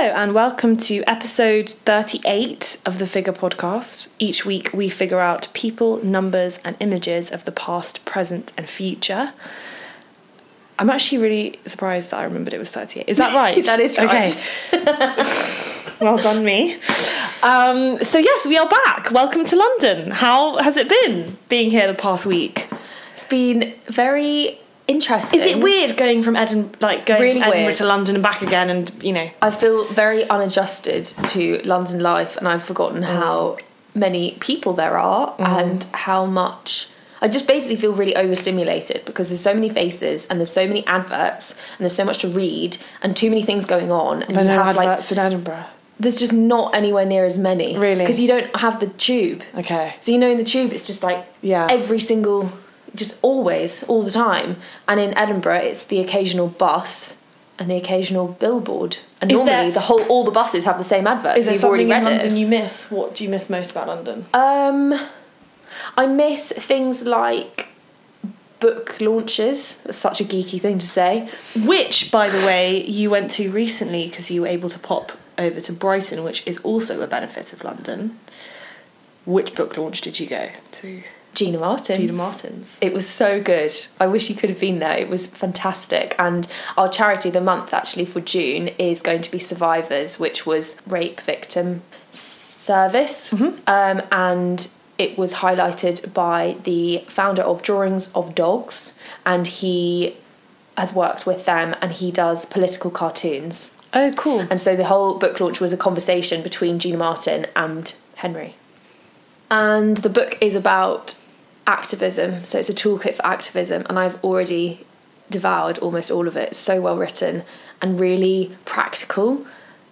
Hello and welcome to episode 38 of the Figure Podcast. Each week we figure out people, numbers and images of the past, present and future. I'm actually really surprised that I remembered it was 38. Is that right? That is right. Okay. Well done me. So yes, we are back. Welcome to London. How has it been being here the past week? It's been very... interesting. Is it weird going from Edinburgh to London and back again? And you know, I feel very unadjusted to London life, and I've forgotten how many people there are and how much. I just basically feel really overstimulated because there's so many faces and there's so many adverts and there's so much to read and too many things going on. And adverts in Edinburgh. There's just not anywhere near as many, really, because you don't have the tube. Okay. So you know, in the tube, it's just like every single. Just always, all the time. And in Edinburgh, it's the occasional bus and the occasional billboard. And normally, all the buses have the same adverts. Is there something in London you miss? What do you miss most about London? I miss things like book launches. That's such a geeky thing to say. Which, by the way, you went to recently because you were able to pop over to Brighton, which is also a benefit of London. Which book launch did you go to? Gina Martin's. It was so good. I wish you could have been there. It was fantastic. And our charity of the month, actually, for June is going to be Survivors, which was rape victim service. Mm-hmm. And it was highlighted by the founder of Drawings of Dogs. And he has worked with them and he does political cartoons. Oh, cool. And so the whole book launch was a conversation between Gina Martin and Henry. And the book is about activism, so it's a toolkit for activism, and I've already devoured almost all of it. It's so well written and really practical,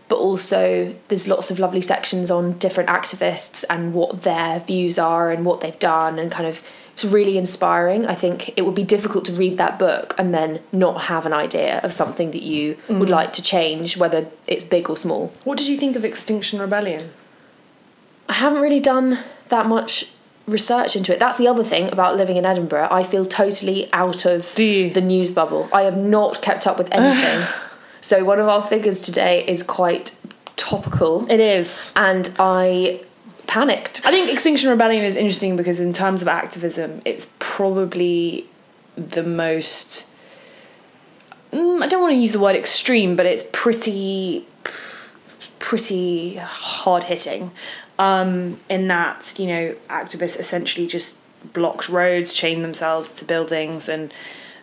but also there's lots of lovely sections on different activists and what their views are and what they've done, and kind of it's really inspiring. I think it would be difficult to read that book and then not have an idea of something that you would like to change, whether it's big or small. What did you think of Extinction Rebellion? I haven't really done that much research into it. That's the other thing about living in Edinburgh. I feel totally out of the news bubble. I have not kept up with anything. So one of our figures today is quite topical. It is. And I panicked. I think Extinction Rebellion is interesting because in terms of activism, it's probably the most... I don't want to use the word extreme, but it's pretty hard-hitting. In that, you know, activists essentially just blocked roads, chained themselves to buildings, and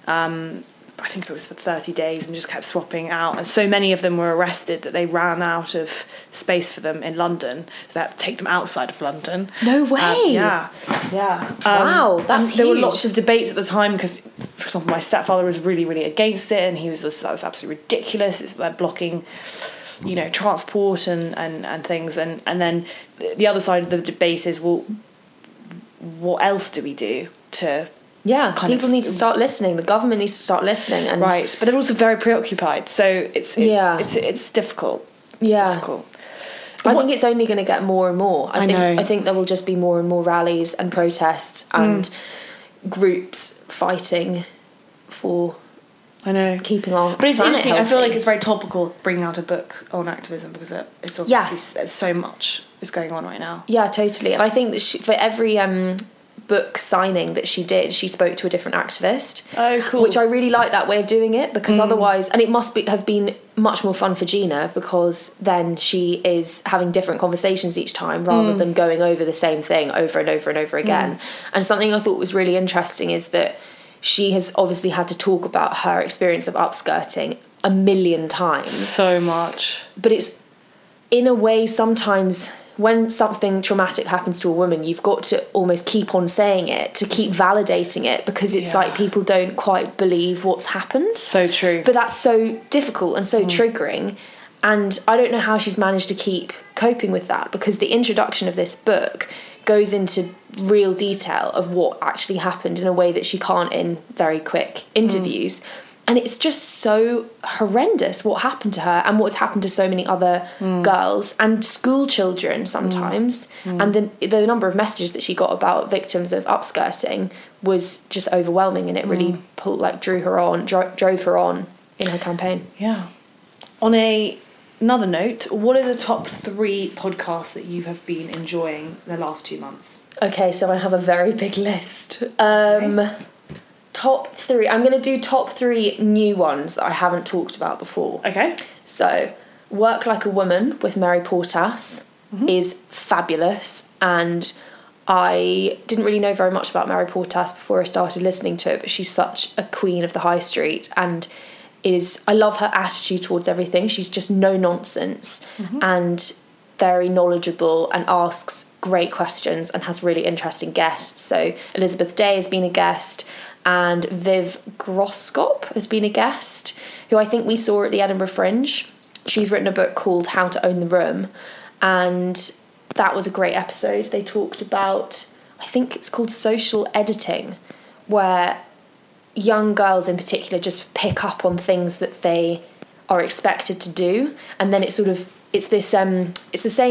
I think it was for 30 days and just kept swapping out. And so many of them were arrested that they ran out of space for them in London, so they had to take them outside of London. No way! Yeah. Wow, that's huge. There were lots of debates at the time because, for example, my stepfather was really, really against it, and he was just, that's absolutely ridiculous. It's like blocking... you know, transport and things, and then the other side of the debate is, well, what else do we do to... Yeah, people need to start listening. The government needs to start listening. And right, but they're also very preoccupied, so it's difficult. It's difficult. I think it's only going to get more and more. I think there will just be more and more rallies and protests and groups fighting for... I know. Keeping on. But it's interesting. Healthy. I feel like it's very topical bringing out a book on activism because it's obviously so much is going on right now. Yeah, totally. And I think that for every book signing that she did, she spoke to a different activist. Oh, cool. Which I really like that way of doing it because otherwise... And it must have been much more fun for Gina because then she is having different conversations each time rather than going over the same thing over and over and over again. And something I thought was really interesting is that she has obviously had to talk about her experience of upskirting 1,000,000 times. So much. But it's, in a way, sometimes when something traumatic happens to a woman, you've got to almost keep on saying it, to keep validating it, because it's like people don't quite believe what's happened. So true. But that's so difficult and so triggering. And I don't know how she's managed to keep coping with that, because the introduction of this book... goes into real detail of what actually happened in a way that she can't in very quick interviews. And it's just so horrendous what happened to her and what's happened to so many other girls and school children sometimes. And the number of messages that she got about victims of upskirting was just overwhelming, and it really drove her on in her campaign. Yeah. On a another note, what are the top three podcasts that you have been enjoying the last 2 months? Okay, so I have a very big list. Okay. Top three. I'm going to do top three new ones that I haven't talked about before. Okay. So, Work Like a Woman with Mary Portas is fabulous, and I didn't really know very much about Mary Portas before I started listening to it, but she's such a queen of the high street, and I love her attitude towards everything. She's just no nonsense and very knowledgeable and asks great questions and has really interesting guests. So Elizabeth Day has been a guest, and Viv Groskop has been a guest, who I think we saw at the Edinburgh Fringe. She's written a book called How to Own the Room, and that was a great episode. They talked about, I think it's called social editing, where young girls in particular just pick up on things that they are expected to do, and then it's the same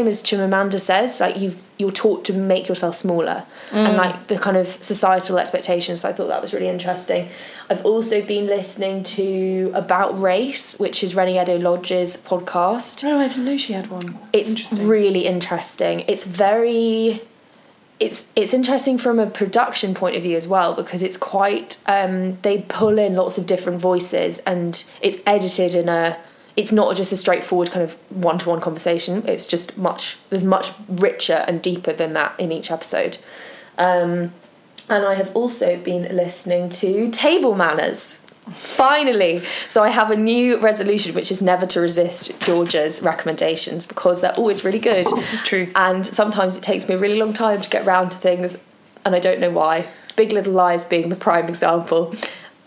as Chimamanda says, like you're taught to make yourself smaller and like the kind of societal expectations. So I thought that was really interesting. I've also been listening to About Race, which is Renee Edo Lodge's podcast. Oh, I didn't know she had one. It's interesting. Really interesting. It's interesting from a production point of view as well, because it's quite they pull in lots of different voices, and it's edited it's not just a straightforward kind of one-to-one conversation. It's just there's much richer and deeper than that in each episode. And I have also been listening to Table Manners, finally. So I have a new resolution, which is never to resist George's recommendations, because they're always really good. This is true. And sometimes it takes me a really long time to get round to things, and I don't know why. Big Little Lies being the prime example,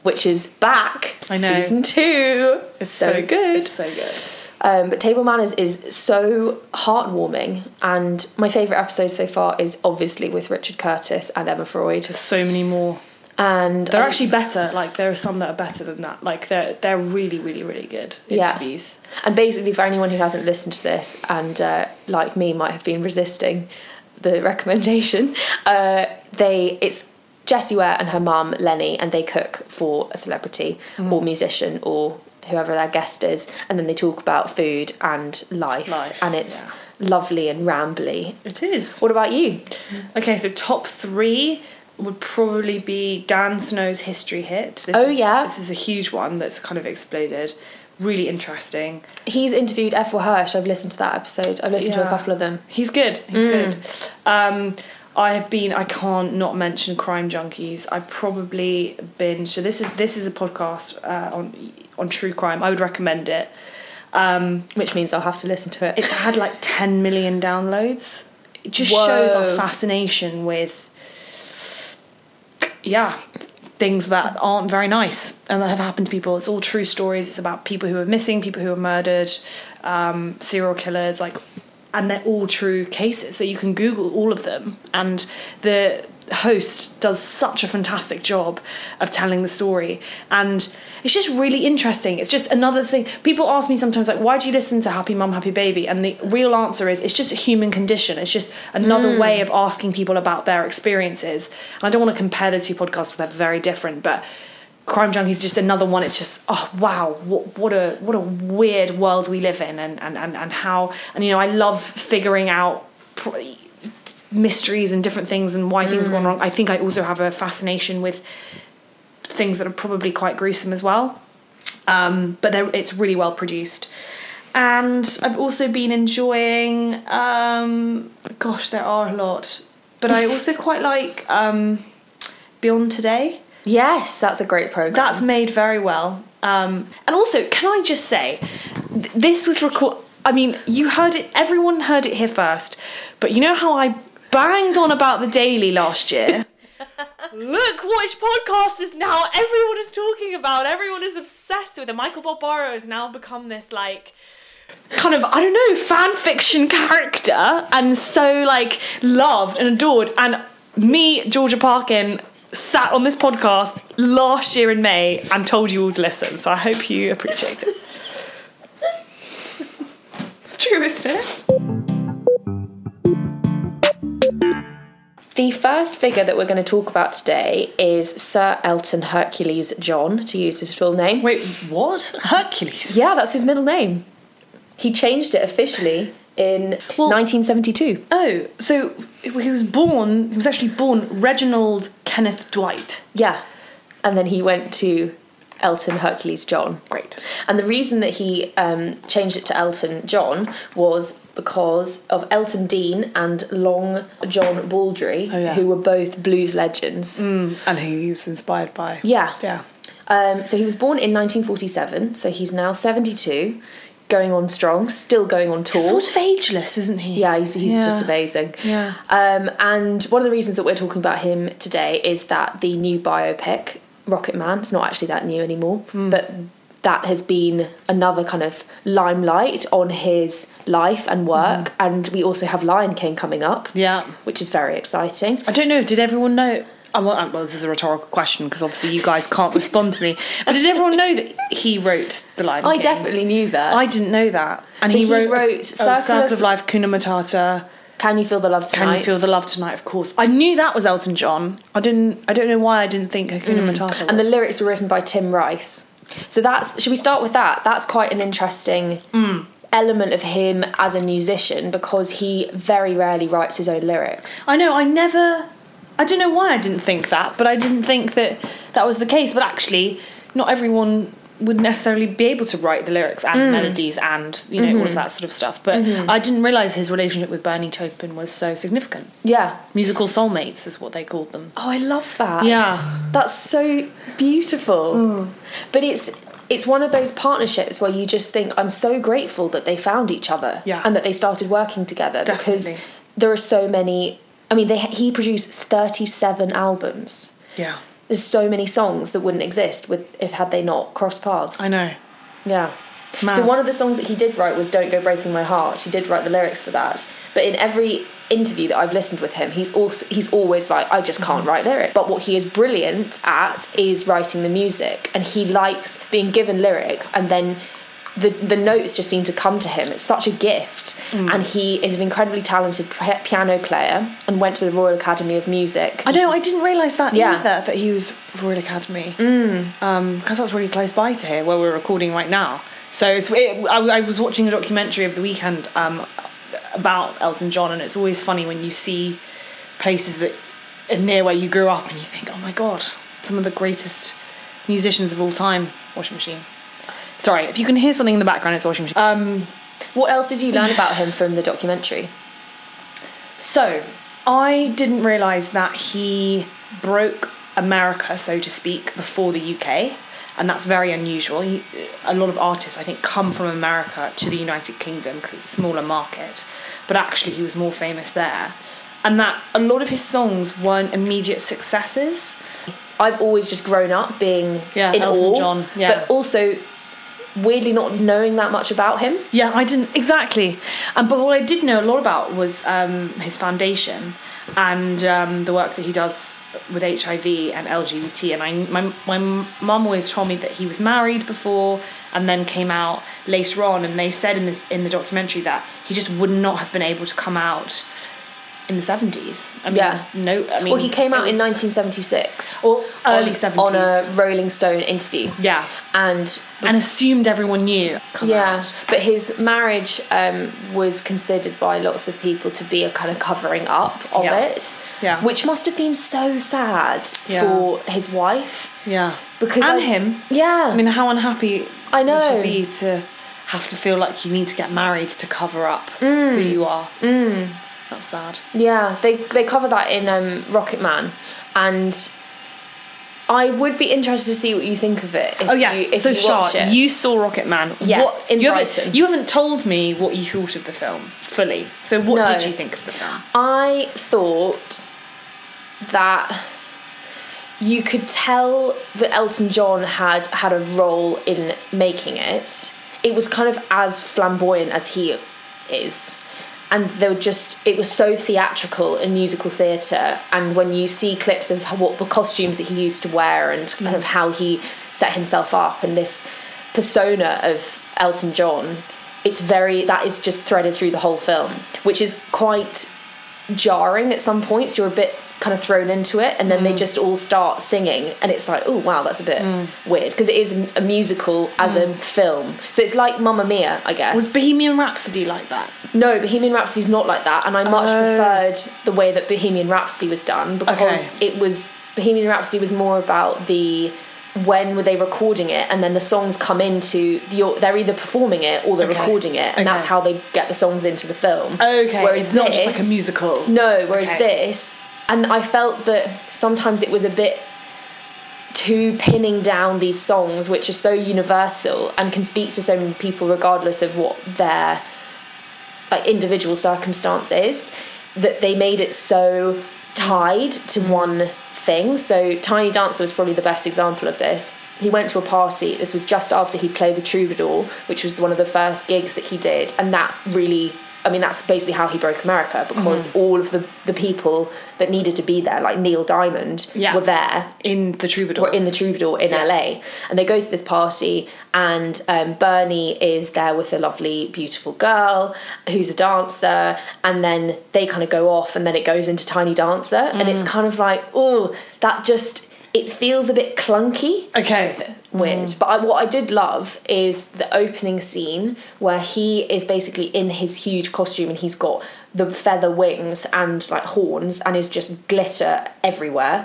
which is back, I know. Season 2. It's so good. It's so good. But Table Manners is so heartwarming, and my favourite episode so far is obviously with Richard Curtis and Emma Freud. There's so many more. And they're actually better. Like, there are some that are better than that. Like, they're really, really, really good interviews. And basically, for anyone who hasn't listened to this and, like me, might have been resisting the recommendation, it's Jessie Ware and her mum, Lenny, and they cook for a celebrity or musician or whoever their guest is, and then they talk about food and life. And it's lovely and rambly. It is. What about you? Okay, so top three would probably be Dan Snow's History Hit. This is a huge one that's kind of exploded. Really interesting. He's interviewed F.W. Hirsch. I've listened to that episode. I've listened to a couple of them. He's good. He's good. I can't not mention Crime Junkies. I probably binge. So this is a podcast on true crime. I would recommend it. Which means I'll have to listen to it. It's had like 10 million downloads. It just shows our fascination with things that aren't very nice and that have happened to people. It's all true stories. It's about people who are missing, people who are murdered, serial killers, like. And they're all true cases, so you can Google all of them. And the host does such a fantastic job of telling the story. And it's just really interesting. It's just another thing. People ask me sometimes, like, why do you listen to Happy Mum, Happy Baby? And the real answer is, it's just a human condition. It's just another way of asking people about their experiences. And I don't want to compare the two podcasts, they're very different, but Crime Junkies is just another one. It's just, oh wow, what a weird world we live in, and how, and you know, I love figuring out mysteries and different things and why things have gone wrong. I think I also have a fascination with things that are probably quite gruesome as well, but it's really well produced. And I've also been enjoying, there are a lot, but I also quite like Beyond Today. Yes, that's a great programme. That's made very well. And also, can I just say, this was recorded... I mean, you heard it, everyone heard it here first, but you know how I banged on about The Daily last year? Look which podcast is now, everyone is talking about, everyone is obsessed with it. Michael Barbaro has now become this, like... kind of, I don't know, fan fiction character, and so, like, loved and adored. And me, Georgia Parkin... sat on this podcast last year in May and told you all to listen, so I hope you appreciate it. It's true, isn't it? The first figure that we're going to talk about today is Sir Elton Hercules John, to use his full name. Wait, what? Hercules? Yeah, that's his middle name. He changed it officially in 1972. Oh, so he was actually born Reginald Kenneth Dwight. Yeah. And then he went to Elton Hercules John. Great. And the reason that he changed it to Elton John was because of Elton Dean and Long John Baldry, who were both blues legends. Mm. And who he was inspired by. Yeah. Yeah. So he was born in 1947, so he's now 72, going on strong, still going on tour. He's sort of ageless, isn't he? Yeah, he's just amazing. Yeah. And one of the reasons that we're talking about him today is that the new biopic, Rocket Man, it's not actually that new anymore, but that has been another kind of limelight on his life and work. And we also have Lion King coming up, which is very exciting. I don't know, did everyone know... Well, this is a rhetorical question because obviously you guys can't respond to me. But did everyone know that he wrote The Lion King? I definitely knew that. I didn't know that. And so he wrote Circle of Life, Kuna Matata. Can You Feel the Love Tonight? Can You Feel the Love Tonight, of course. I knew that was Elton John. I don't know why I didn't think Hakuna Matata was. And the lyrics were written by Tim Rice. So should we start with that? That's quite an interesting element of him as a musician because he very rarely writes his own lyrics. I know, I don't know why I didn't think that, but I didn't think that that was the case. But actually, not everyone would necessarily be able to write the lyrics and melodies and, you know, all of that sort of stuff. But I didn't realise his relationship with Bernie Taupin was so significant. Yeah. Musical soulmates is what they called them. Oh, I love that. Yeah. That's so beautiful. Mm. But it's one of those partnerships where you just think, I'm so grateful that they found each other and that they started working together. Definitely. Because there are so many... I mean, he produced 37 albums. Yeah. There's so many songs that wouldn't exist had they not crossed paths. I know. Yeah. Mad. So one of the songs that he did write was Don't Go Breaking My Heart. He did write the lyrics for that. But in every interview that I've listened with him, he's always like, I just can't write lyrics. But what he is brilliant at is writing the music. And he likes being given lyrics and then... The notes just seem to come to him. It's such a gift. Mm. And he is an incredibly talented piano player and went to the Royal Academy of Music. I know, I didn't realise that either, that he was Royal Academy. Because that's really close by to here, where we're recording right now. So I was watching a documentary over the weekend about Elton John, and it's always funny when you see places that are near where you grew up and you think, oh my God, some of the greatest musicians of all time. Washing machine. Sorry, if you can hear something in the background, it's washing machine. What else did you learn about him from the documentary? So, I didn't realise that he broke America, so to speak, before the UK, and that's very unusual. A lot of artists, I think, come from America to the United Kingdom because it's a smaller market, but actually he was more famous there. And that a lot of his songs weren't immediate successes. I've always just grown up being in awe. Elton John, but also... weirdly not knowing that much about him. Yeah, I didn't, exactly. But what I did know a lot about was his foundation and the work that he does with HIV and LGBT. And my mum always told me that he was married before and then came out later on. And they said in the documentary that he just would not have been able to come out in the 70s. I mean, well, he came out in 1976. Or early 70s. On a Rolling Stone interview. Yeah. And assumed everyone knew. But his marriage was considered by lots of people to be a kind of covering up of it. Yeah. Which must have been so sad for his wife. Yeah. Because him. Yeah. I mean, how unhappy I know. You should be to have to feel like you need to get married to cover up who you are. Mm. That's sad. Yeah, they cover that in Rocket Man, and I would be interested to see what you think of it. If you watch it. You saw Rocket Man. Yes, in Brighton. You haven't told me what you thought of the film fully. So what did you think of the film? I thought that you could tell that Elton John had a role in making it. It was kind of as flamboyant as he is. And it was so theatrical in musical theatre. And when you see clips of what the costumes that he used to wear and kind of how he set himself up and this persona of Elton John, that is just threaded through the whole film, which is quite jarring at some points. You're a bit kind of thrown into it, and then they just all start singing, and it's like, oh wow, that's a bit weird, because it is a musical as a film, so it's like Mamma Mia, I guess. Was Bohemian Rhapsody like that? No, Bohemian Rhapsody's not like that, and I much preferred the way that Bohemian Rhapsody was done, because it was, Bohemian Rhapsody was more about the, when were they recording it, and then the songs come into the, they're either performing it or they're recording it, and that's how they get the songs into the film. Whereas it's not just like a musical. No, whereas this, and I felt that sometimes it was a bit too pinning down these songs, which are so universal and can speak to so many people regardless of what their like individual circumstance is, that they made it so tied to one thing. So Tiny Dancer was probably the best example of this. He went to a party, this was just after he played the Troubadour, which was one of the first gigs that he did, and that really, I mean, that's basically how he broke America, because all of the people that needed to be there, like Neil Diamond, were there in the Troubadour in LA, and they go to this party, and Bernie is there with a lovely beautiful girl who's a dancer, and then they kind of go off, and then it goes into Tiny Dancer, and it's kind of like, oh, that just, it feels a bit clunky. Weird. But what I did love is the opening scene where he is basically in his huge costume, and he's got the feather wings and like horns, and is just glitter everywhere,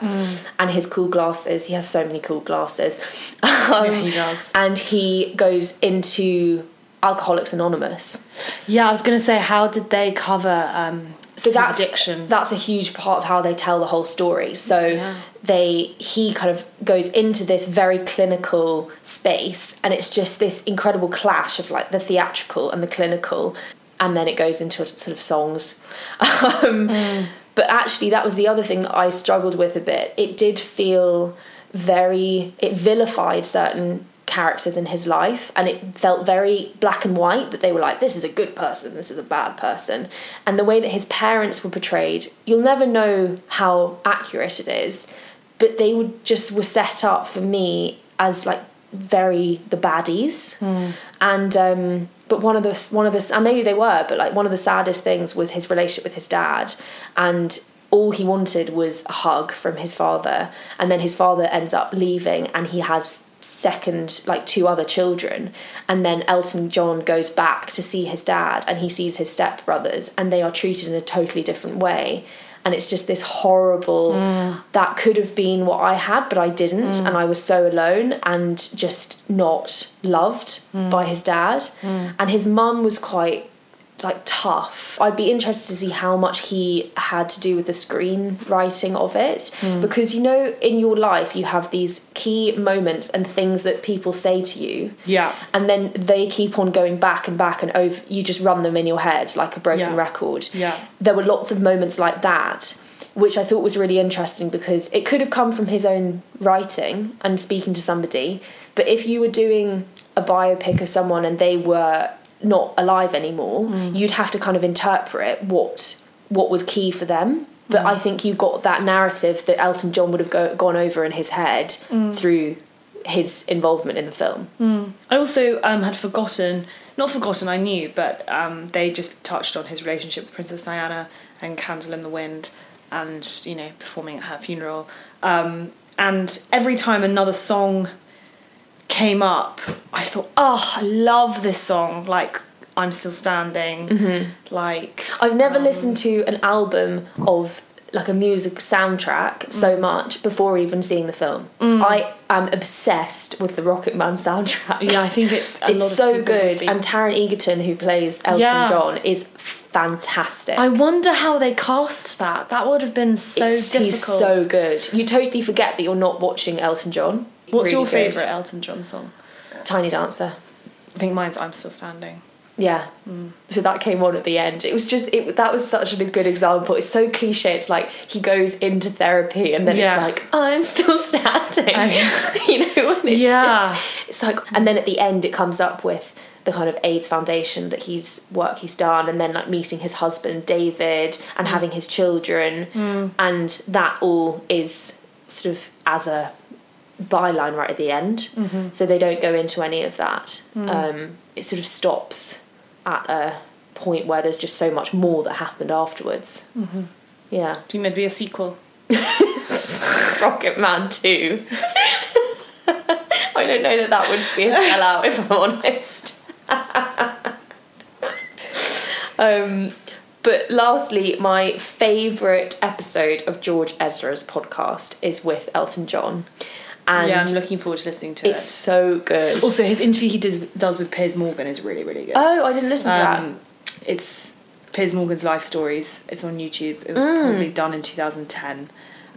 and his cool glasses. He has so many cool glasses. Yeah, he does. And he goes into Alcoholics Anonymous. Yeah, I was going to say, how did they cover addiction? That's a huge part of how they tell the whole story. So he kind of goes into this very clinical space, and it's just this incredible clash of like the theatrical and the clinical, and then it goes into sort of songs. But actually, that was the other thing that I struggled with a bit. It did feel it vilified certain characters in his life, and it felt very black and white, that they were like, this is a good person, this is a bad person, and the way that his parents were portrayed, you'll never know how accurate it is, but they were set up for me as like very the baddies, and but one of the and maybe they were, but like one of the saddest things was his relationship with his dad, and all he wanted was a hug from his father, and then his father ends up leaving, and he has two other children, and then Elton John goes back to see his dad, and he sees his stepbrothers, and they are treated in a totally different way, and it's just this horrible that could have been what I had, but I didn't, and I was so alone and just not loved by his dad, and his mum was quite like tough. I'd be interested to see how much he had to do with the screenwriting of it, because you know, in your life you have these key moments and things that people say to you, and then they keep on going back and back, and over, you just run them in your head like a broken record. There were lots of moments like that, which I thought was really interesting, because it could have come from his own writing and speaking to somebody, but if you were doing a biopic of someone and they were not alive anymore, you'd have to kind of interpret what was key for them, but I think you got that narrative that Elton John would have gone over in his head through his involvement in the film. I also had forgotten, they just touched on his relationship with Princess Diana and Candle in the Wind, and you know, performing at her funeral, and every time another song came up, I thought, oh, I love this song, like I'm Still Standing, like I've never listened to an album of like a music soundtrack so much before even seeing the film. I am obsessed with the Rocket Man soundtrack. Yeah, I think it's so good, and Taron Egerton, who plays Elton John, is fantastic. I wonder how they cast that. That would have been so difficult. He's so good. You totally forget that you're not watching Elton John. What's really your favourite Elton John song? Tiny Dancer. I think mine's I'm Still Standing. Yeah. So that came on at the end. It was just, that was such a good example. It's so cliche. It's like he goes into therapy, and then it's like, I'm still standing. You know, and it's just, it's like, and then at the end it comes up with the kind of AIDS Foundation that he's done, and then like meeting his husband David and having his children, and that all is sort of as a byline right at the end, so they don't go into any of that. It sort of stops at a point where there's just so much more that happened afterwards. Mm-hmm. Yeah. Do you think there'd be a sequel? Rocket Man 2. I don't know that that would be a sellout, if I'm honest. But lastly, my favourite episode of George Ezra's podcast is with Elton John. And yeah, I'm looking forward to listening to it. It's so good. Also, his interview he does with Piers Morgan is really, really good. Oh, I didn't listen to that. It's Piers Morgan's Life Stories. It's on YouTube. It was probably done in 2010.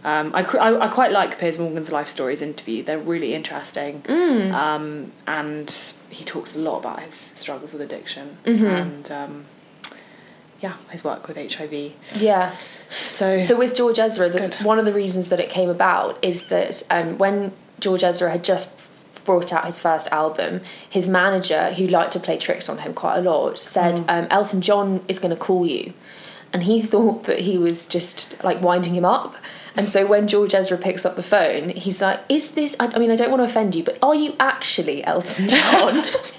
I quite like Piers Morgan's Life Stories interview. They're really interesting. And he talks a lot about his struggles with addiction and his work with HIV. Yeah. So with George Ezra, one of the reasons that it came about is that when George Ezra had just brought out his first album, his manager, who liked to play tricks on him quite a lot, said, Elton John is going to call you. And he thought that he was just, like, winding him up. And so when George Ezra picks up the phone, he's like, is this... I mean, I don't want to offend you, but are you actually Elton John?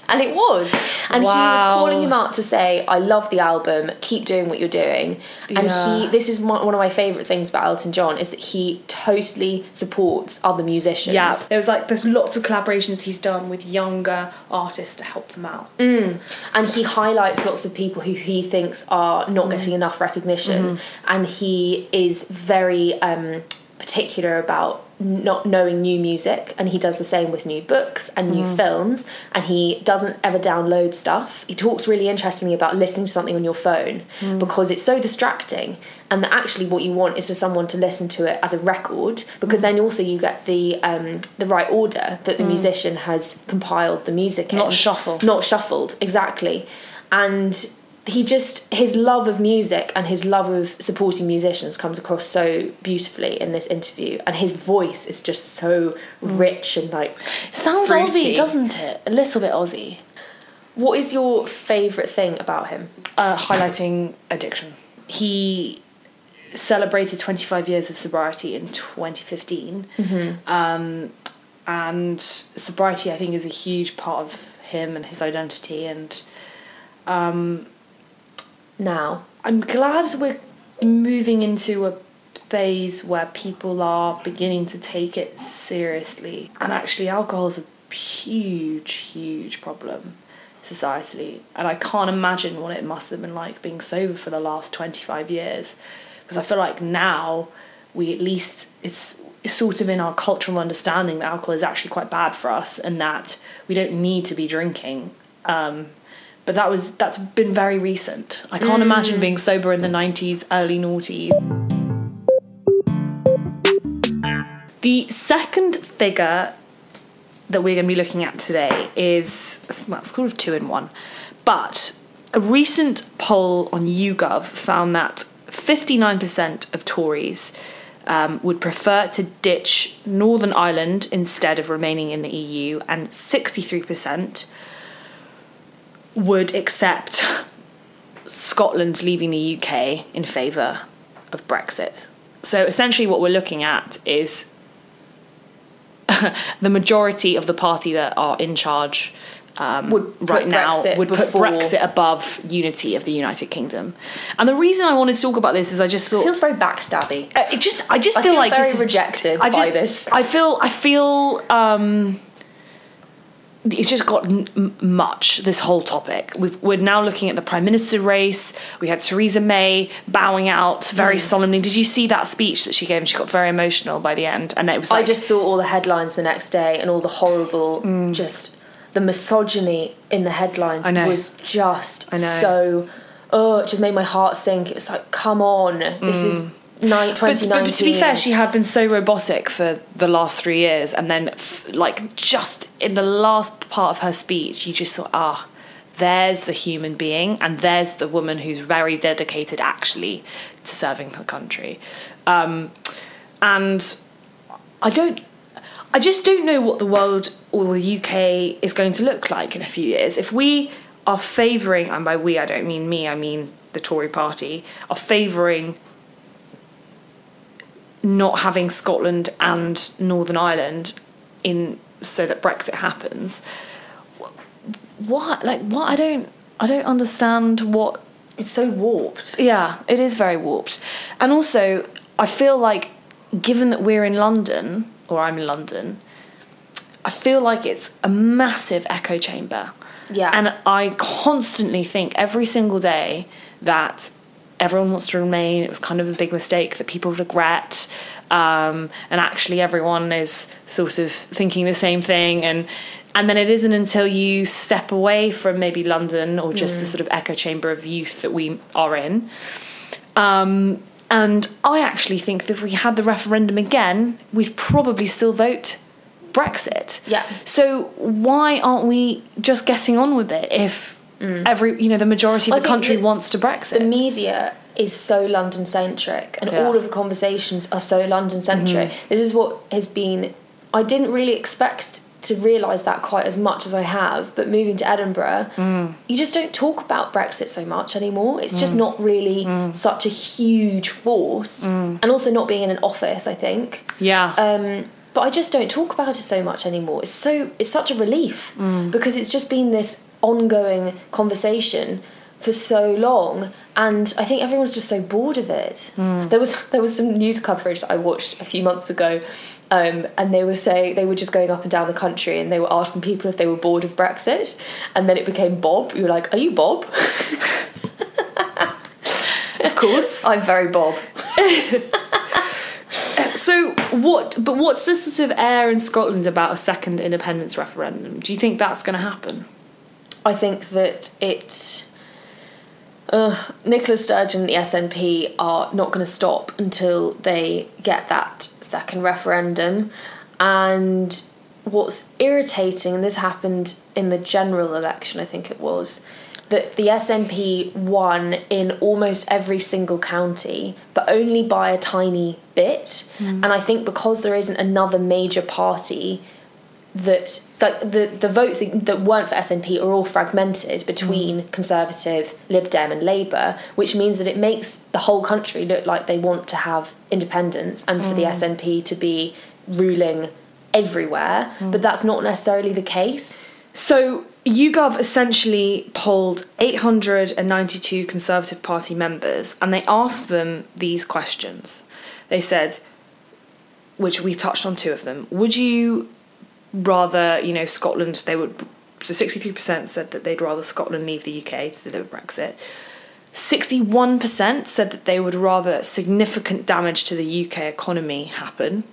And it was. And he was calling him up to say, I love the album, keep doing what you're doing. And this is one of my favourite things about Elton John, is that he totally supports other musicians. Yeah, there's lots of collaborations he's done with younger artists to help them out. And he highlights lots of people who he thinks are not getting enough recognition. And he is very... particular about not knowing new music, and he does the same with new books and new films, and he doesn't ever download stuff. He talks really interestingly about listening to something on your phone because it's so distracting, and that actually what you want is for someone to listen to it as a record, because then also you get the right order that the musician has compiled the music in. Not shuffled, exactly. And his love of music and his love of supporting musicians comes across so beautifully in this interview, and his voice is just so rich and sounds fruity. Aussie, doesn't it? A little bit Aussie. What is your favourite thing about him? Highlighting addiction. He celebrated 25 years of sobriety in 2015, and sobriety, I think, is a huge part of him and his identity, and... now I'm glad we're moving into a phase where people are beginning to take it seriously, and actually alcohol is a huge problem societally, and I can't imagine what it must have been like being sober for the last 25 years, because I feel like now we at least it's sort of in our cultural understanding that alcohol is actually quite bad for us and that we don't need to be drinking. But that's been very recent. I can't imagine being sober in the 90s, early noughties. The second figure that we're going to be looking at today is, well, it's sort of two in one, but a recent poll on YouGov found that 59% of Tories would prefer to ditch Northern Ireland instead of remaining in the EU, and 63% would accept Scotland leaving the UK in favour of Brexit. So essentially what we're looking at is the majority of the party that are in charge would put Brexit above unity of the United Kingdom. And the reason I wanted to talk about this is I just thought... It feels very backstabby. I feel like this is... rejected by this. I feel... It's just gotten much, this whole topic. We're now looking at the Prime Minister race. We had Theresa May bowing out very solemnly. Did you see that speech that she gave? And she got very emotional by the end. And it was I just saw all the headlines the next day, and all the horrible, just the misogyny in the headlines was just so... Oh, it just made my heart sink. It was like, come on, this is... 2019. But to be fair, she had been so robotic for the last 3 years, and then just in the last part of her speech you just saw, there's the human being, and there's the woman who's very dedicated actually to serving the country. And I just don't know what the world or the UK is going to look like in a few years if we are favouring, and by we I don't mean me, I mean the Tory party, are favouring not having Scotland and Northern Ireland in so that Brexit happens. What? I don't understand what It's so warped. Yeah, it is very warped. And also, I feel like, given that we're in London, or I'm in London, I feel like it's a massive echo chamber. Yeah. And I constantly think every single day that everyone wants to remain. It was kind of a big mistake that people regret. And actually everyone is sort of thinking the same thing. And then it isn't until you step away from maybe London or just the sort of echo chamber of youth that we are in. And I actually think that if we had the referendum again, we'd probably still vote Brexit. Yeah. So why aren't we just getting on with it if every, you know, the majority of the country wants to Brexit? The media is so London-centric and all of the conversations are so London-centric. Mm-hmm. This is what has been... I didn't really expect to realise that quite as much as I have, but moving to Edinburgh, you just don't talk about Brexit so much anymore. It's just not really such a huge force, and also not being in an office, I think. Yeah. But I just don't talk about it so much anymore. It's such a relief because it's just been this ongoing conversation for so long, and I think everyone's just so bored of it. There was some news coverage that I watched a few months ago, and they were just going up and down the country, and they were asking people if they were bored of Brexit, and then it became Bob. You were like, "Are you Bob?" Of course, I'm very Bob. So what's this sort of air in Scotland about a second independence referendum? Do you think that's going to happen? I think that it's... Nicola Sturgeon and the SNP are not going to stop until they get that second referendum. And what's irritating, and this happened in the general election, I think it was, that the SNP won in almost every single county, but only by a tiny bit. And I think because there isn't another major party... that the votes that weren't for SNP are all fragmented between Conservative, Lib Dem and Labour, which means that it makes the whole country look like they want to have independence and for the SNP to be ruling everywhere, but that's not necessarily the case. So YouGov essentially polled 892 Conservative Party members, and they asked them these questions. They said, which we touched on two of them, would you... rather, you know, Scotland, they would... So 63% said that they'd rather Scotland leave the UK to deliver Brexit. 61% said that they would rather significant damage to the UK economy happen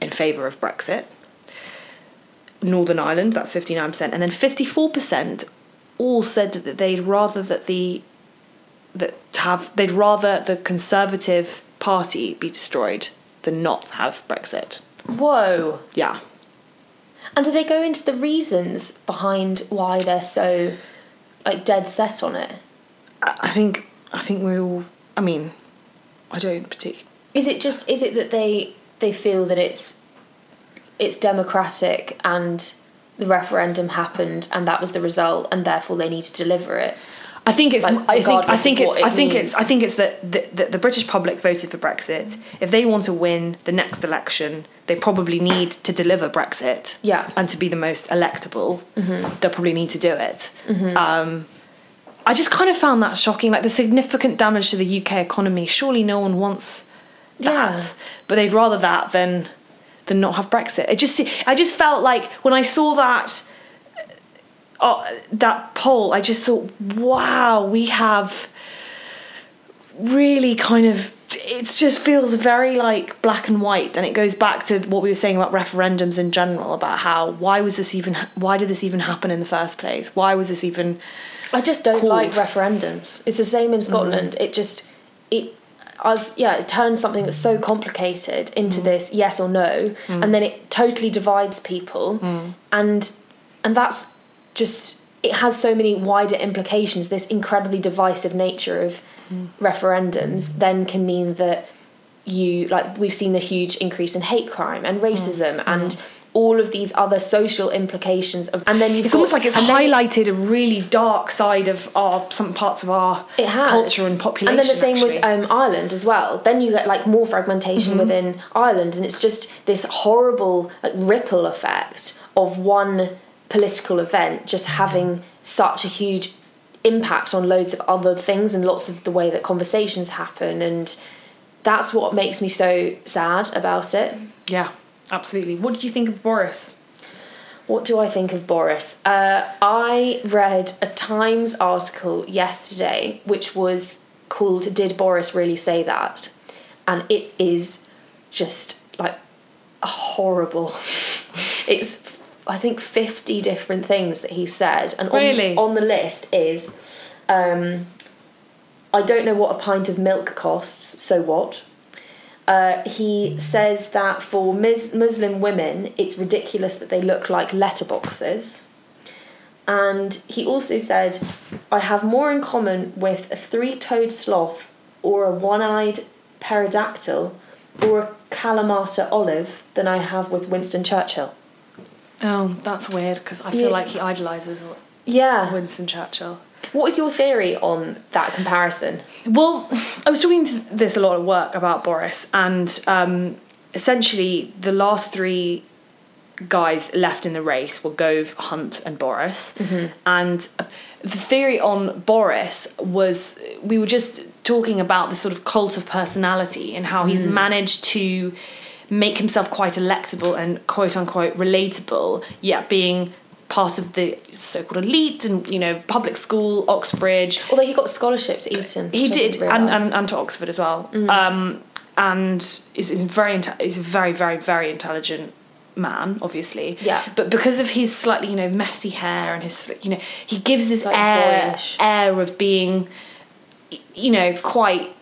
in favour of Brexit. Northern Ireland, that's 59%. And then 54% all said that they'd rather they'd rather the Conservative Party be destroyed than not have Brexit. Whoa. Yeah. And do they go into the reasons behind why they're so, like, dead set on it? I think we all... I mean, I don't particularly... Is it that they feel that it's democratic and the referendum happened and that was the result and therefore they need to deliver it? I think it's... Like, I think it's that the British public voted for Brexit. If they want to win the next election, they probably need to deliver Brexit. Yeah. And to be the most electable, they'll probably need to do it. I just kind of found that shocking. Like, the significant damage to the UK economy, surely no one wants that. Yeah. But they'd rather that than not have Brexit. I just felt like when I saw that... that poll, I just thought, wow, we have really kind of... It just feels very, like, black and white, and it goes back to what we were saying about referendums in general, about how, why did this even happen in the first place? Why was this even... I just don't like referendums. It's the same in Scotland. It just... it turns something that's so complicated into this yes or no, and then it totally divides people, and that's... just it has so many wider implications. This incredibly divisive nature of referendums then can mean that you, like, we've seen the huge increase in hate crime and racism and all of these other social implications of, and then you've... it's almost like it's highlighted a really dark side of some parts of our culture and population. And then the same with Ireland as well. Then you get, like, more fragmentation within Ireland, and it's just this horrible, like, ripple effect of one political event just having such a huge impact on loads of other things and lots of the way that conversations happen, and that's what makes me so sad about it. Yeah, absolutely. What did you think of Boris? What do I think of Boris? I read a Times article yesterday which was called "Did Boris Really Say That?" and it is just like horrible. It's I think 50 different things that he said, and on the list is I don't know what a pint of milk costs, so what? He says that for Muslim women it's ridiculous that they look like letterboxes, and he also said I have more in common with a three-toed sloth or a one-eyed pterodactyl or a Kalamata olive than I have with Winston Churchill. Oh, that's weird, because I feel like he idolises Winston Churchill. What is your theory on that comparison? Well, I was talking to this a lot at work about Boris, and essentially the last three guys left in the race were Gove, Hunt and Boris. Mm-hmm. And the theory on Boris was, we were just talking about the sort of cult of personality and how he's managed to make himself quite electable and quote-unquote relatable, yet being part of the so-called elite and, you know, public school, Oxbridge. Although he got scholarship to Eton. He did, and to Oxford as well. Mm. And is a very, very, very intelligent man, obviously. Yeah. But because of his slightly, you know, messy hair and his, you know, he gives this air of being, you know, quite...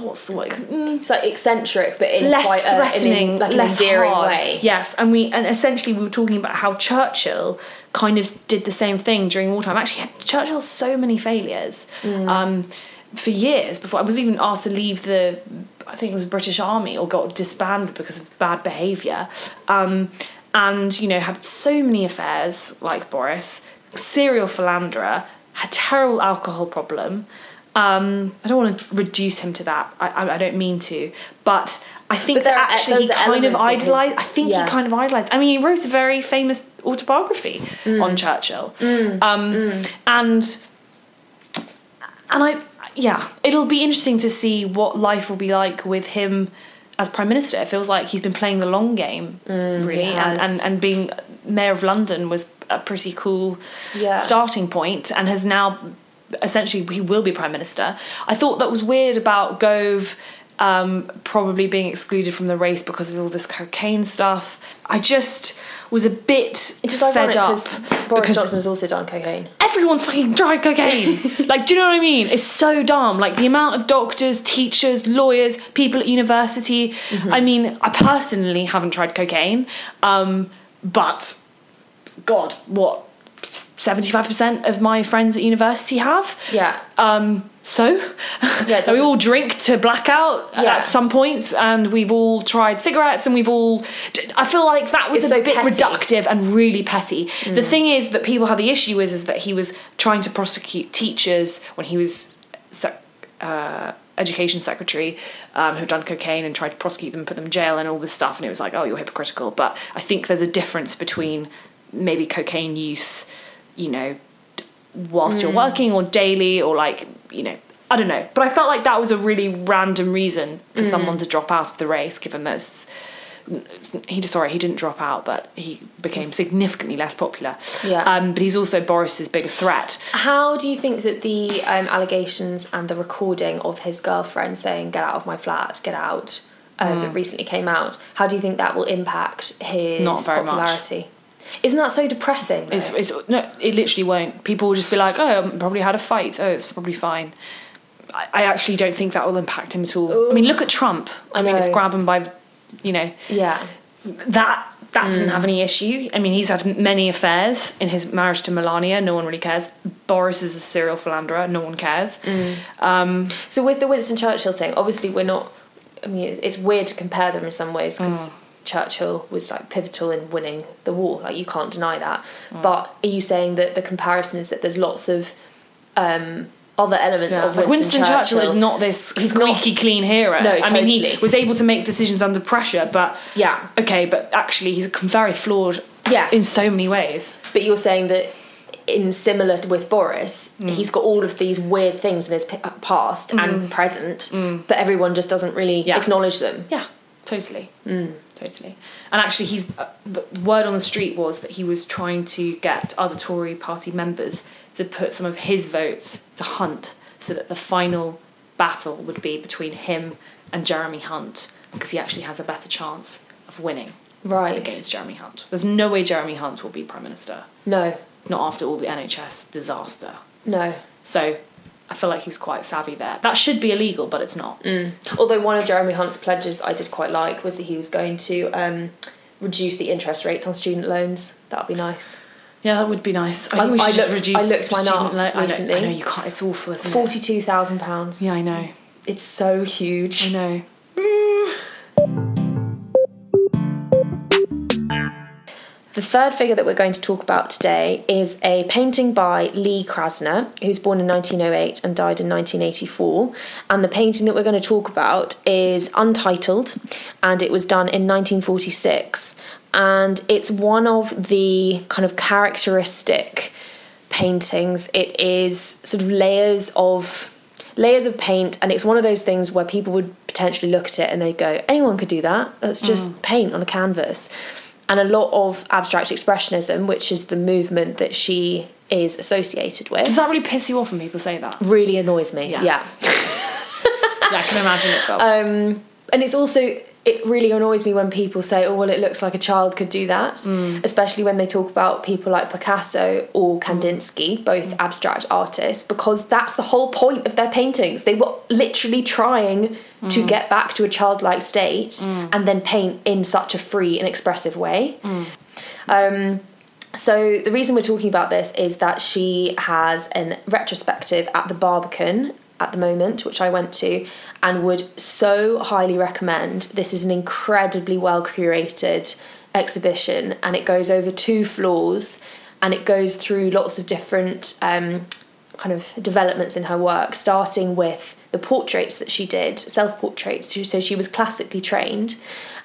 what's the word? It's like eccentric, but in less quite threatening, in like an endearing way. Yes, and essentially we were talking about how Churchill kind of did the same thing during wartime. Actually, Churchill had so many failures for years before. I was even asked to leave the, I think it was British Army, or got disbanded because of bad behaviour. And you know, had so many affairs like Boris, serial philanderer, had terrible alcohol problem. I don't want to reduce him to that. I don't mean to, but I think that actually he kind of idolised. He kind of idolised. I mean, he wrote a very famous autobiography on Churchill, and it'll be interesting to see what life will be like with him as Prime Minister. It feels like he's been playing the long game, really, and being Mayor of London was a pretty cool starting point, and has now. Essentially he will be Prime Minister. I thought that was weird about Gove probably being excluded from the race because of all this cocaine stuff. I just was a bit fed up. Boris Johnson's also done cocaine. Everyone's fucking tried cocaine. Like, do you know what I mean? It's so dumb. Like, the amount of doctors, teachers, lawyers, people at university. Mm-hmm. I mean, I personally haven't tried cocaine, but God, what? 75% of my friends at university have. Yeah. So we all drink to blackout at some points, and we've all tried cigarettes, and we've all... I feel like that was a bit petty. Reductive and really petty. Mm. The thing is that people have the issue is that he was trying to prosecute teachers when he was... Education secretary who'd done cocaine and tried to prosecute them, put them in jail and all this stuff, and it was like, oh, you're hypocritical. But I think there's a difference between maybe cocaine use, you know, whilst you're working or daily or like, you know, I don't know. But I felt like that was a really random reason for someone to drop out of the race, given that he didn't drop out, but he became significantly less popular. Yeah. But he's also Boris's biggest threat. How do you think that the allegations and the recording of his girlfriend saying, get out of my flat, get out, that recently came out, how do you think that will impact his popularity? Much. Isn't that so depressing? No, it literally won't. People will just be like, oh, I probably had a fight. Oh, it's probably fine. I actually don't think that will impact him at all. Ooh. I mean, look at Trump. I mean, it's grab him by, you know. Yeah. That doesn't have any issue. I mean, he's had many affairs in his marriage to Melania. No one really cares. Boris is a serial philanderer. No one cares. Mm. So with the Winston Churchill thing, obviously we're not... I mean, it's weird to compare them in some ways because... Oh. Churchill was like pivotal in winning the war, like you can't deny that. But are you saying that the comparison is that there's lots of other elements of Winston Churchill is not this squeaky clean hero? No, totally. I mean, he was able to make decisions under pressure, but but actually he's very flawed in so many ways. But you're saying that in similar with Boris, he's got all of these weird things in his past and present, but everyone just doesn't really acknowledge them. Yeah, totally. Totally. And actually, the word on the street was that he was trying to get other Tory party members to put some of his votes to Hunt, so that the final battle would be between him and Jeremy Hunt, because he actually has a better chance of winning against Jeremy Hunt. There's no way Jeremy Hunt will be Prime Minister. No. Not after all the NHS disaster. No. So I feel like he was quite savvy there. That should be illegal, but it's not. Although one of Jeremy Hunt's pledges I did quite like was that he was going to reduce the interest rates on student loans. That would be nice. Yeah, that would be nice. I think we should reduce. I looked mine up recently. I know you can't. It's awful, isn't it? £42,000. Yeah, I know. It's so huge. I know. The third figure that we're going to talk about today is a painting by Lee Krasner, who's born in 1908 and died in 1984. And the painting that we're going to talk about is untitled, and it was done in 1946. And it's one of the kind of characteristic paintings. It is sort of layers of paint, and it's one of those things where people would potentially look at it and they'd go, anyone could do that. That's just paint on a canvas. And a lot of abstract expressionism, which is the movement that she is associated with. Does that really piss you off when people say that? Really annoys me, yeah. I can imagine it does. And it's also, it really annoys me when people say, oh, well, it looks like a child could do that, especially when they talk about people like Picasso or Kandinsky, both abstract artists, because that's the whole point of their paintings. They were literally trying to get back to a childlike state and then paint in such a free and expressive way. So the reason we're talking about this is that she has a retrospective at the Barbican at the moment, which I went to and would so highly recommend. This is an incredibly well curated exhibition, and it goes over 2 floors, and it goes through lots of different kind of developments in her work, starting with the portraits that she did, self-portraits. So she was classically trained,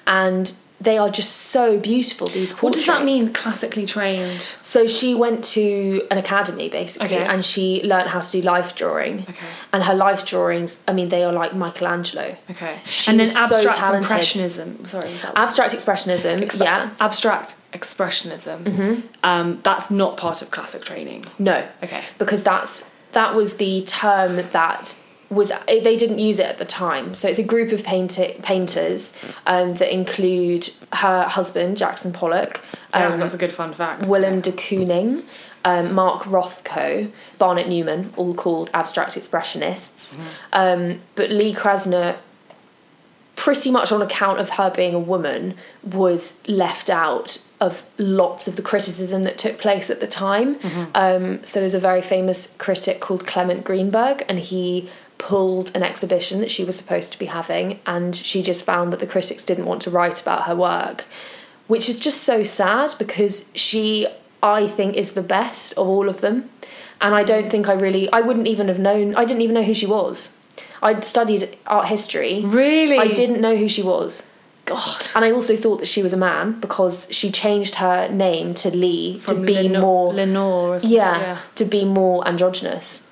and they are just so beautiful, these portraits. What does that mean, classically trained? So she went to an academy, basically, and she learnt how to do life drawing. Okay. And her life drawings, I mean, they are like Michelangelo. Okay. She and then abstract so impressionism. Sorry, was that abstract expressionism, yeah. Abstract expressionism. Mm-hmm. That's not part of classic training. No. Okay. Because that was the term that was, they didn't use it at the time. So it's a group of painters that include her husband, Jackson Pollock. That's a good fun fact. Willem de Kooning, Mark Rothko, Barnett Newman, all called abstract expressionists. But Lee Krasner, pretty much on account of her being a woman, was left out of lots of the criticism that took place at the time. So there's a very famous critic called Clement Greenberg, and he pulled an exhibition that she was supposed to be having, and she just found that the critics didn't want to write about her work, which is just so sad, because she, I think, is the best of all of them. And I don't think I wouldn't even have known, I didn't even know who she was. I'd studied art history. Really? I didn't know who she was. God. And I also thought that she was a man, because she changed her name to Lee from to be more Lenore or something. Yeah, to be more androgynous.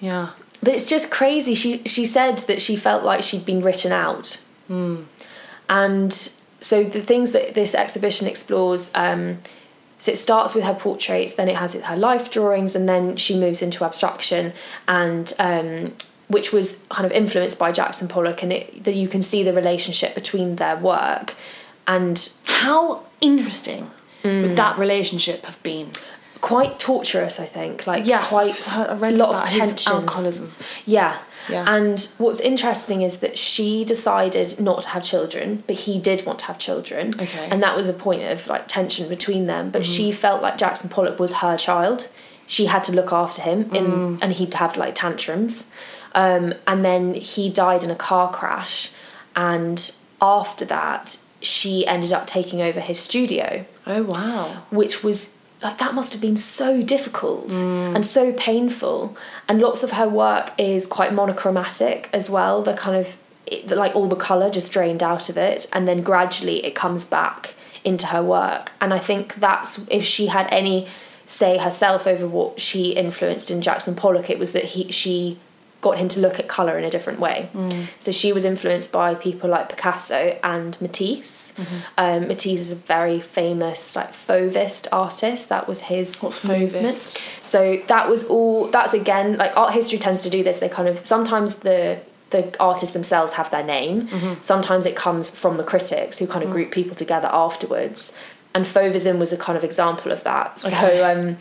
Yeah. But it's just crazy. She said that she felt like she'd been written out. And so the things that this exhibition explores, so it starts with her portraits, then it has her life drawings, and then she moves into abstraction, and which was kind of influenced by Jackson Pollock, and that you can see the relationship between their work. And how interesting would that relationship have been? Quite torturous, I think. Like, yes, quite a lot of tension. Alcoholism. Yeah. And what's interesting is that she decided not to have children, but he did want to have children. Okay. And that was a point of like tension between them. But she felt like Jackson Pollock was her child. She had to look after him, and he'd have like tantrums. And then he died in a car crash. And after that, she ended up taking over his studio. Oh, wow. Which was, like, that must have been so difficult and so painful. And lots of her work is quite monochromatic as well. The kind of, like, all the colour just drained out of it, and then gradually it comes back into her work. And I think that's, if she had any say herself over what she influenced in Jackson Pollock, it was that she got him to look at colour in a different way. Mm. So she was influenced by people like Picasso and Matisse. Mm-hmm. Matisse is a very famous Fauvist artist. That was his movement. So that was all. That's again art history tends to do this. They kind of sometimes the artists themselves have their name. Mm-hmm. Sometimes it comes from the critics who kind of group people together afterwards. And Fauvism was a kind of example of that. So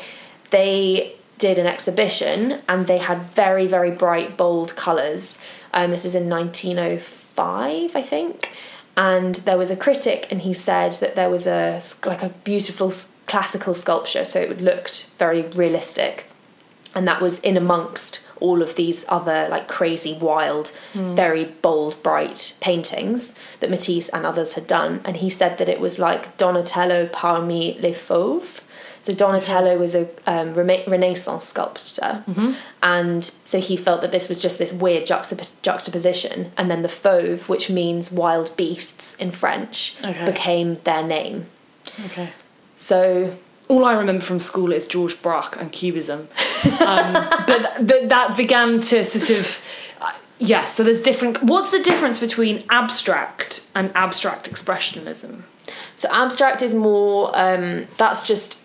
they did an exhibition and they had very, very bright, bold colours. This is in 1905, I think. And there was a critic and he said that there was a beautiful classical sculpture. So it looked very realistic. And that was in amongst all of these other crazy, wild, very bold, bright paintings that Matisse and others had done. And he said that it was like Donatello parmi les fauves. So Donatello was a Renaissance sculptor. Mm-hmm. And so he felt that this was just this weird juxtaposition. And then the fauve, which means wild beasts in French, became their name. Okay. So all I remember from school is Georges Braque and Cubism. But that began to sort of... Yes, so there's different... What's the difference between abstract and abstract expressionism? So abstract is more... that's just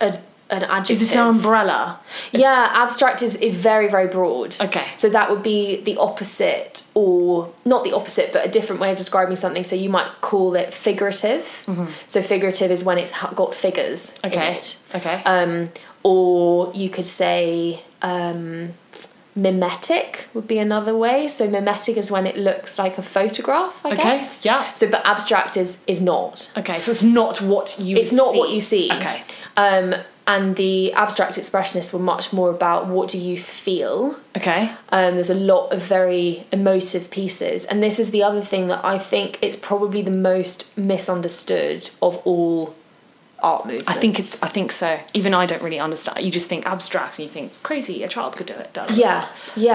an adjective. Is it an umbrella? Abstract is very, very broad. Okay. So that would be the opposite, or not the opposite, but a different way of describing something. So you might call it figurative. Mm-hmm. So figurative is when it's got figures in it. Okay. Or you could say mimetic would be another way. So mimetic is when it looks like a photograph, I guess. Yeah. So, but abstract is not. Okay, so it's not what you see. It's not what you see. Okay. And the abstract expressionists were much more about what do you feel. Okay. There's a lot of very emotive pieces. And this is the other thing that I think it's probably the most misunderstood of all art movements. I think so. Even I don't really understand. You just think abstract and you think crazy, a child could do it. Yeah.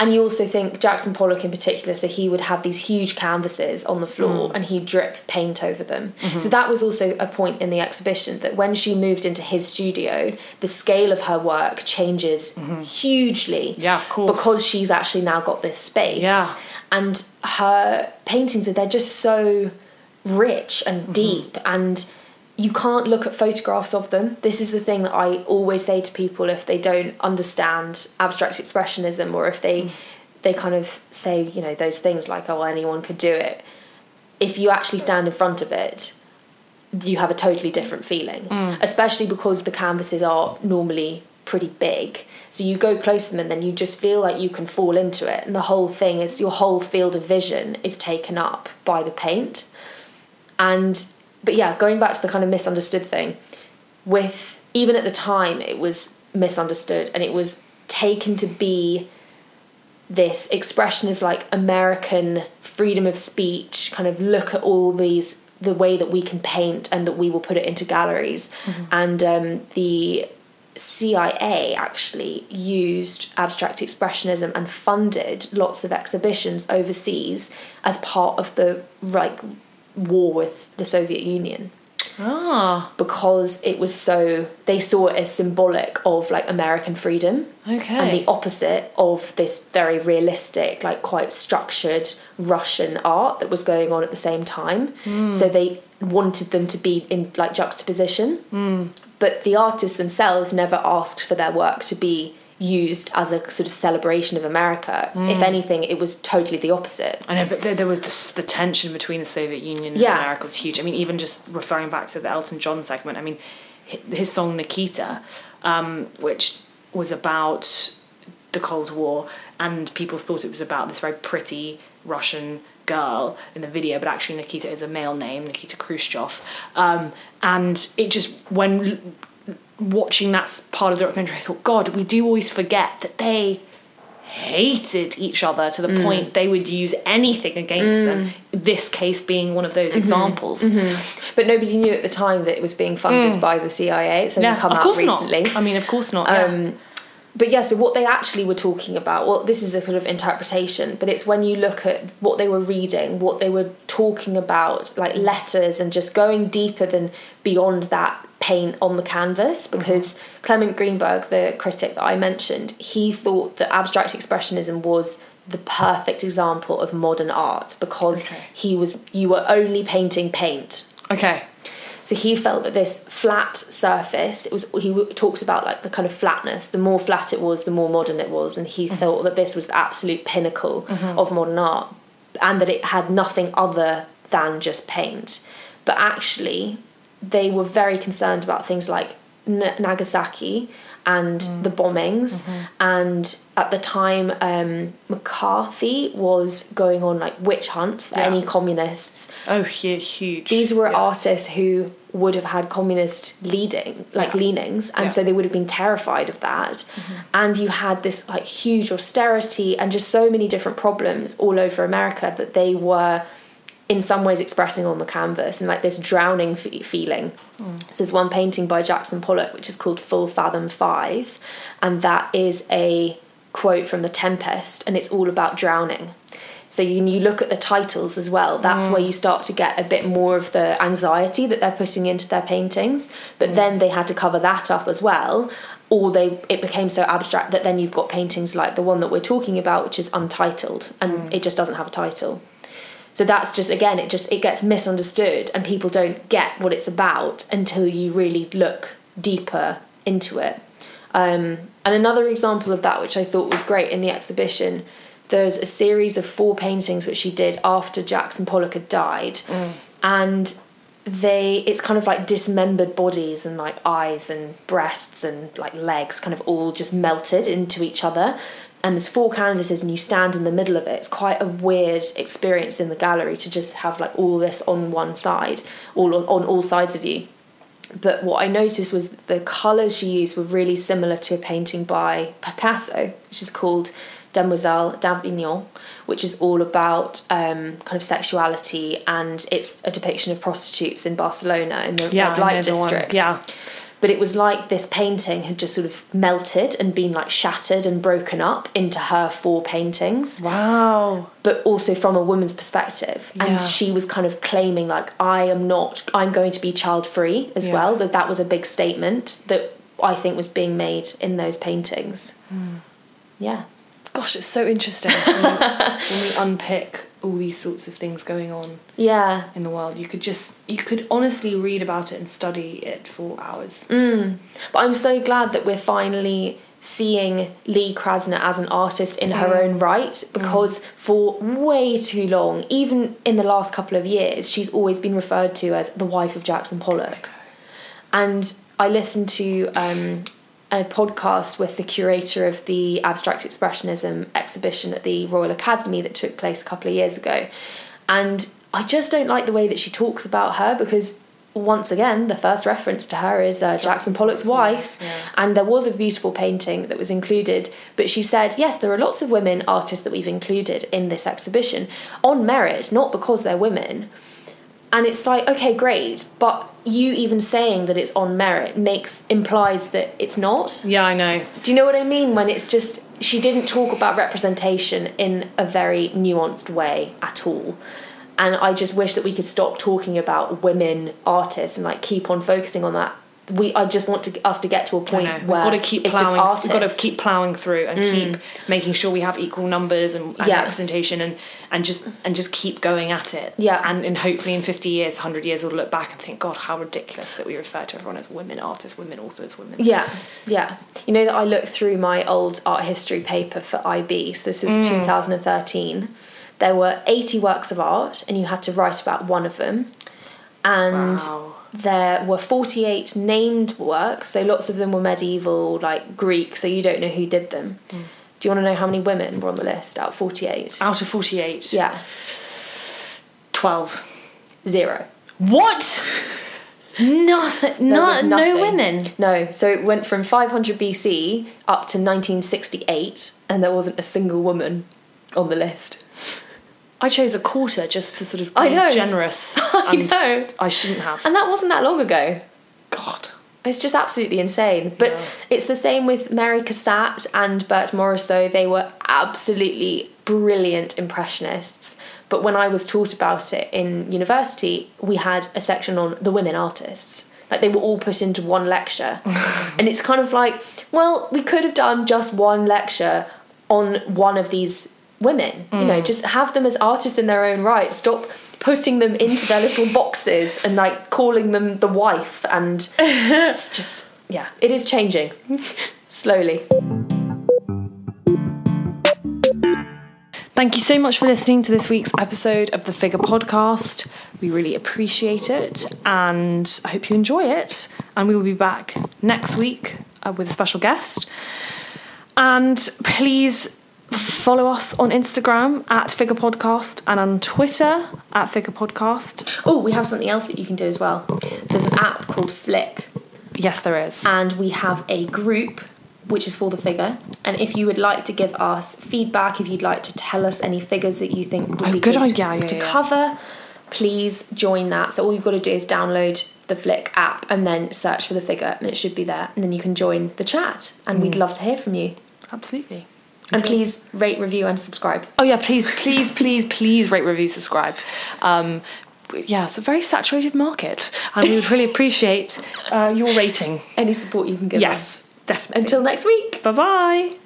And you also think Jackson Pollock in particular, so he would have these huge canvases on the floor and he'd drip paint over them. Mm-hmm. So that was also a point in the exhibition that when she moved into his studio, the scale of her work changes hugely. Yeah, of course. Because she's actually now got this space. Yeah. And her paintings, they're just so rich and deep and you can't look at photographs of them. This is the thing that I always say to people if they don't understand abstract expressionism, or if they kind of say, those things like, oh, anyone could do it. If you actually stand in front of it, you have a totally different feeling, especially because the canvases are normally pretty big. So you go close to them and then you just feel like you can fall into it. And the whole thing is, your whole field of vision is taken up by the paint. But yeah, going back to the kind of misunderstood thing, even at the time, it was misunderstood and it was taken to be this expression of American freedom of speech, kind of look at all these, the way that we can paint and that we will put it into galleries. Mm-hmm. And the CIA actually used abstract expressionism and funded lots of exhibitions overseas as part of the war with the Soviet Union. Because it was so, they saw it as symbolic of American freedom. Okay. And the opposite of this very realistic, quite structured Russian art that was going on at the same time. So they wanted them to be in juxtaposition. But the artists themselves never asked for their work to be used as a sort of celebration of America. If anything, it was totally the opposite. I know, but there was the tension between the Soviet Union and America was huge. I mean, even just referring back to the Elton John segment, I mean, his song Nikita, which was about the Cold War, and people thought it was about this very pretty Russian girl in the video, but actually Nikita is a male name, Nikita Khrushchev. And it just, when watching that part of the documentary, I thought, God, we do always forget that they hated each other to the point they would use anything against them, this case being one of those examples. Mm-hmm. But nobody knew at the time that it was being funded by the CIA. It's only come out recently. I mean, of course not. But yeah, so what they actually were talking about, well, this is a kind of interpretation, but it's when you look at what they were reading, what they were talking about, like letters, and just going deeper than beyond that paint on the canvas, because Clement Greenberg, the critic that I mentioned, he thought that abstract expressionism was the perfect example of modern art, because you were only painting paint. Okay. So he felt that this flat surface, he talks about like the kind of flatness, the more flat it was, the more modern it was, and he thought that this was the absolute pinnacle of modern art, and that it had nothing other than just paint. But actually, they were very concerned about things like Nagasaki and the bombings, and at the time McCarthy was going on like witch hunts for any communists. Oh, huge. These were artists who would have had communist leanings, and so they would have been terrified of that. And you had this like huge austerity and just so many different problems all over America that they were in some ways expressing on the canvas, and like this drowning feeling. So there's one painting by Jackson Pollock which is called Full Fathom 5, and that is a quote from The Tempest, and it's all about drowning. So you look at the titles as well, that's where you start to get a bit more of the anxiety that they're putting into their paintings. But then they had to cover that up as well, or it became so abstract that then you've got paintings like the one that we're talking about, which is untitled, and it just doesn't have a title. So that's just, again, it gets misunderstood, and people don't get what it's about until you really look deeper into it. And another example of that, which I thought was great in the exhibition, there's a series of 4 paintings which she did after Jackson Pollock had died, and it's kind of like dismembered bodies and like eyes and breasts and like legs kind of all just melted into each other. And there's 4 canvases, and you stand in the middle of it. It's quite a weird experience in the gallery to just have like all this on one side, all on all sides of you. But what I noticed was the colours she used were really similar to a painting by Picasso, which is called Demoiselle d'Avignon, which is all about kind of sexuality, and it's a depiction of prostitutes in Barcelona in the red light district. Yeah. But it was like this painting had just sort of melted and been like shattered and broken up into her 4 paintings. Wow. But also from a woman's perspective. Yeah. And she was kind of claiming like, I'm going to be child free as well. That was a big statement that I think was being made in those paintings. Mm. Yeah. Gosh, it's so interesting when we unpick all these sorts of things going on in the world. You could honestly read about it and study it for hours. But I'm so glad that we're finally seeing Lee Krasner as an artist in her own right, because for way too long, even in the last couple of years, she's always been referred to as the wife of Jackson Pollock. And I listened to a podcast with the curator of the Abstract Expressionism exhibition at the Royal Academy that took place a couple of years ago. And I just don't like the way that she talks about her, because once again, the first reference to her is Jackson Pollock's wife. Yeah. And there was a beautiful painting that was included, but she said, yes, there are lots of women artists that we've included in this exhibition on merit, not because they're women. And it's like, okay, great, but you even saying that it's on merit implies that it's not. Yeah, I know. Do you know what I mean? When it's just, she didn't talk about representation in a very nuanced way at all. And I just wish that we could stop talking about women artists and like keep on focusing on that. I just want us to get to a point where it's just artists. We've got to keep ploughing through and keep making sure we have equal numbers and representation and just keep going at it. Yeah. And hopefully in 50 years, 100 years, we'll look back and think, God, how ridiculous that we refer to everyone as women artists, women authors, women. Yeah, yeah. You know that I looked through my old art history paper for IB, so this was 2013. There were 80 works of art, and you had to write about one of them. And... Wow. There were 48 named works, so lots of them were medieval, like Greek, so you don't know who did them. Mm. Do you want to know how many women were on the list out of 48? Out of 48? Yeah. 12. 0. What? Nothing. No women? No. So it went from 500 BC up to 1968, and there wasn't a single woman on the list. I chose a quarter just to sort of be generous. I know. I shouldn't have. And that wasn't that long ago. God. It's just absolutely insane. But yeah. It's the same with Mary Cassatt and Bert Morisot. They were absolutely brilliant impressionists. But when I was taught about it in university, we had a section on the women artists. Like, they were all put into one lecture. And it's kind of like, well, we could have done just one lecture on one of these women. Mm. You know, just have them as artists in their own right. Stop putting them into their little boxes and, like, calling them the wife. And it's just, yeah, it is changing. Slowly. Thank you so much for listening to this week's episode of the Figure Podcast. We really appreciate it, and I hope you enjoy it. And we will be back next week with a special guest. And please follow us on Instagram @Figure Podcast and on Twitter @Figure Podcast. Oh, we have something else that you can do as well. There's an app called Flick. Yes, there is. And we have a group which is for the figure. And if you would like to give us feedback, if you'd like to tell us any figures that you think would be good to cover, please join that. So all you've got to do is download the Flick app and then search for the figure, and it should be there. And then you can join the chat, and we'd love to hear from you. Absolutely. And please rate, review, and subscribe. Oh, yeah, please rate, review, subscribe. Yeah, it's a very saturated market, and we would really appreciate your rating. Any support you can give us. Yes. Definitely. Until next week. Bye-bye.